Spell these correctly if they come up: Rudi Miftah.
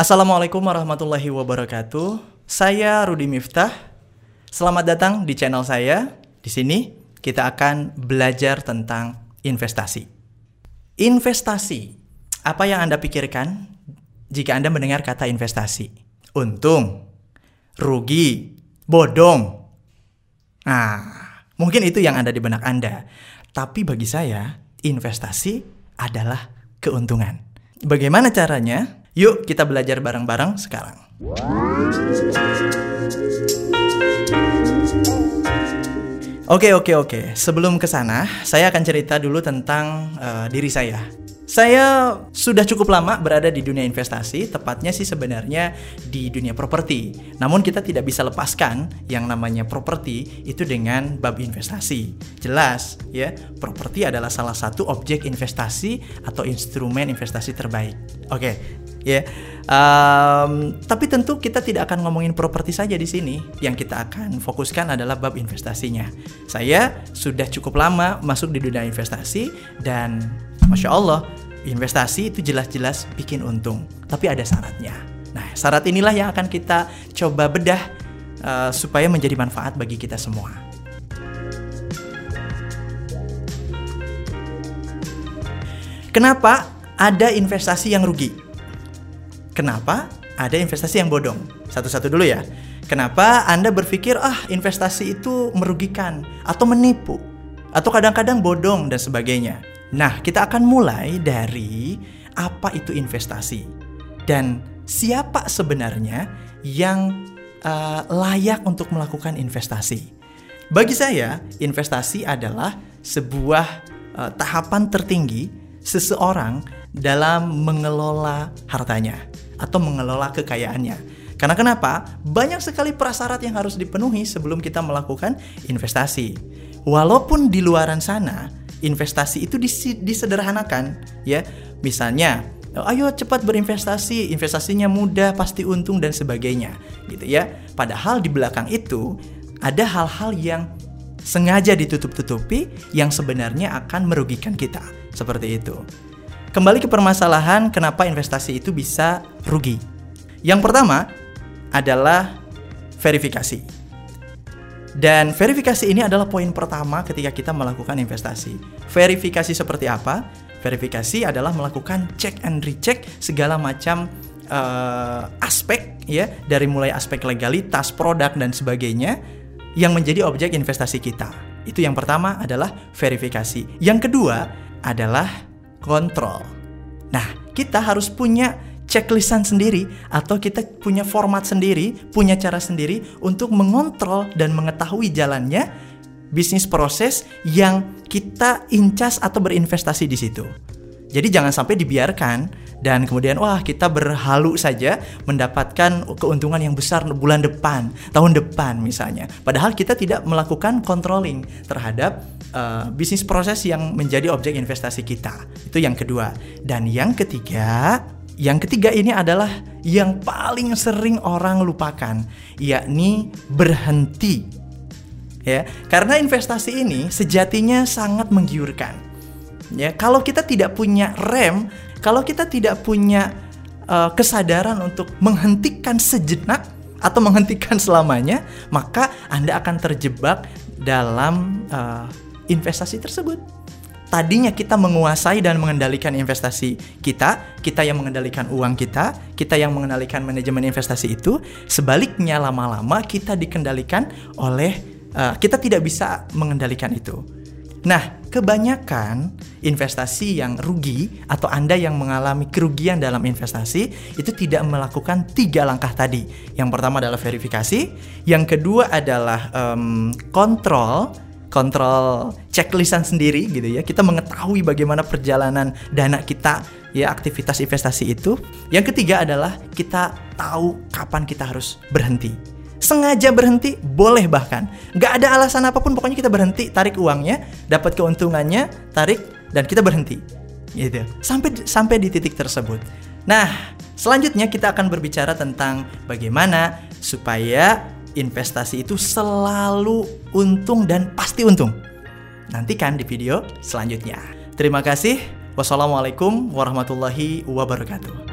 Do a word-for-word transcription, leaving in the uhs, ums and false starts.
Assalamualaikum warahmatullahi wabarakatuh. Saya Rudi Miftah. Selamat datang di channel saya. Di sini kita akan belajar tentang investasi. Investasi. Apa yang Anda pikirkan jika Anda mendengar kata investasi? Untung, rugi, bodong. Nah, mungkin itu yang ada di benak Anda. Tapi bagi saya, investasi adalah keuntungan. Bagaimana caranya? Yuk kita belajar bareng-bareng sekarang. Oke, oke, oke. Sebelum ke sana, saya akan cerita dulu tentang uh, diri saya. Saya sudah cukup lama berada di dunia investasi, tepatnya sih sebenarnya di dunia properti. Namun kita tidak bisa lepaskan yang namanya properti itu dengan bab investasi. Jelas ya, properti adalah salah satu objek investasi atau instrumen investasi terbaik. Oke. Ya, yeah. um, tapi tentu kita tidak akan ngomongin properti saja di sini. Yang kita akan fokuskan adalah bab investasinya. Saya sudah cukup lama masuk di dunia investasi dan masya Allah, investasi itu jelas-jelas bikin untung. Tapi ada syaratnya. Nah, syarat inilah yang akan kita coba bedah uh, supaya menjadi manfaat bagi kita semua. Kenapa ada investasi yang rugi? Kenapa ada investasi yang bodong? Satu-satu dulu ya. Kenapa Anda berpikir, ah investasi itu merugikan atau menipu atau kadang-kadang bodong dan sebagainya. Nah, kita akan mulai dari apa itu investasi dan siapa sebenarnya yang uh, layak untuk melakukan investasi. Bagi saya, investasi adalah sebuah uh, tahapan tertinggi seseorang dalam mengelola hartanya atau mengelola kekayaannya. Karena kenapa? Banyak sekali prasyarat yang harus dipenuhi sebelum kita melakukan investasi. Walaupun di luaran sana, investasi itu disederhanakan, ya. Misalnya, ayo cepat berinvestasi, investasinya mudah, pasti untung dan sebagainya, gitu ya. Padahal di belakang itu ada hal-hal yang sengaja ditutup-tutupi yang sebenarnya akan merugikan kita. Seperti itu. Kembali ke permasalahan kenapa investasi itu bisa rugi. Yang pertama adalah verifikasi. Dan verifikasi ini adalah poin pertama ketika kita melakukan investasi. Verifikasi seperti apa? Verifikasi adalah melakukan check and recheck segala macam uh, aspek ya, dari mulai aspek legalitas, produk dan sebagainya yang menjadi objek investasi kita. Itu yang pertama adalah verifikasi. Yang kedua adalah kontrol. Nah, kita harus punya checklistan sendiri atau kita punya format sendiri, punya cara sendiri untuk mengontrol dan mengetahui jalannya bisnis proses yang kita incas atau berinvestasi di situ. Jadi jangan sampai dibiarkan dan kemudian wah kita berhalu saja mendapatkan keuntungan yang besar bulan depan, tahun depan misalnya. Padahal kita tidak melakukan controlling terhadap uh, bisnis proses yang menjadi objek investasi kita. Itu yang kedua. Dan yang ketiga, yang ketiga ini adalah yang paling sering orang lupakan, yakni berhenti. Ya, karena investasi ini sejatinya sangat menggiurkan. Ya, kalau kita tidak punya rem, kalau kita tidak punya uh, kesadaran untuk menghentikan sejenak atau menghentikan selamanya, maka Anda akan terjebak dalam uh, investasi tersebut. Tadinya kita menguasai dan mengendalikan investasi kita, kita yang mengendalikan uang kita, kita yang mengendalikan manajemen investasi itu, sebaliknya lama-lama kita dikendalikan oleh, uh, kita tidak bisa mengendalikan itu. Nah, kebanyakan investasi yang rugi atau Anda yang mengalami kerugian dalam investasi itu tidak melakukan tiga langkah tadi. Yang pertama adalah verifikasi, yang kedua adalah um, kontrol, kontrol checklistan sendiri gitu ya. Kita mengetahui bagaimana perjalanan dana kita ya, aktivitas investasi itu. Yang ketiga adalah kita tahu kapan kita harus berhenti. Sengaja berhenti, boleh bahkan. Gak ada alasan apapun, pokoknya kita berhenti, tarik uangnya, dapat keuntungannya, tarik, dan kita berhenti. Gitu. Sampai sampai di titik tersebut. Nah, selanjutnya kita akan berbicara tentang bagaimana supaya investasi itu selalu untung dan pasti untung. Nantikan di video selanjutnya. Terima kasih. Wassalamualaikum warahmatullahi wabarakatuh.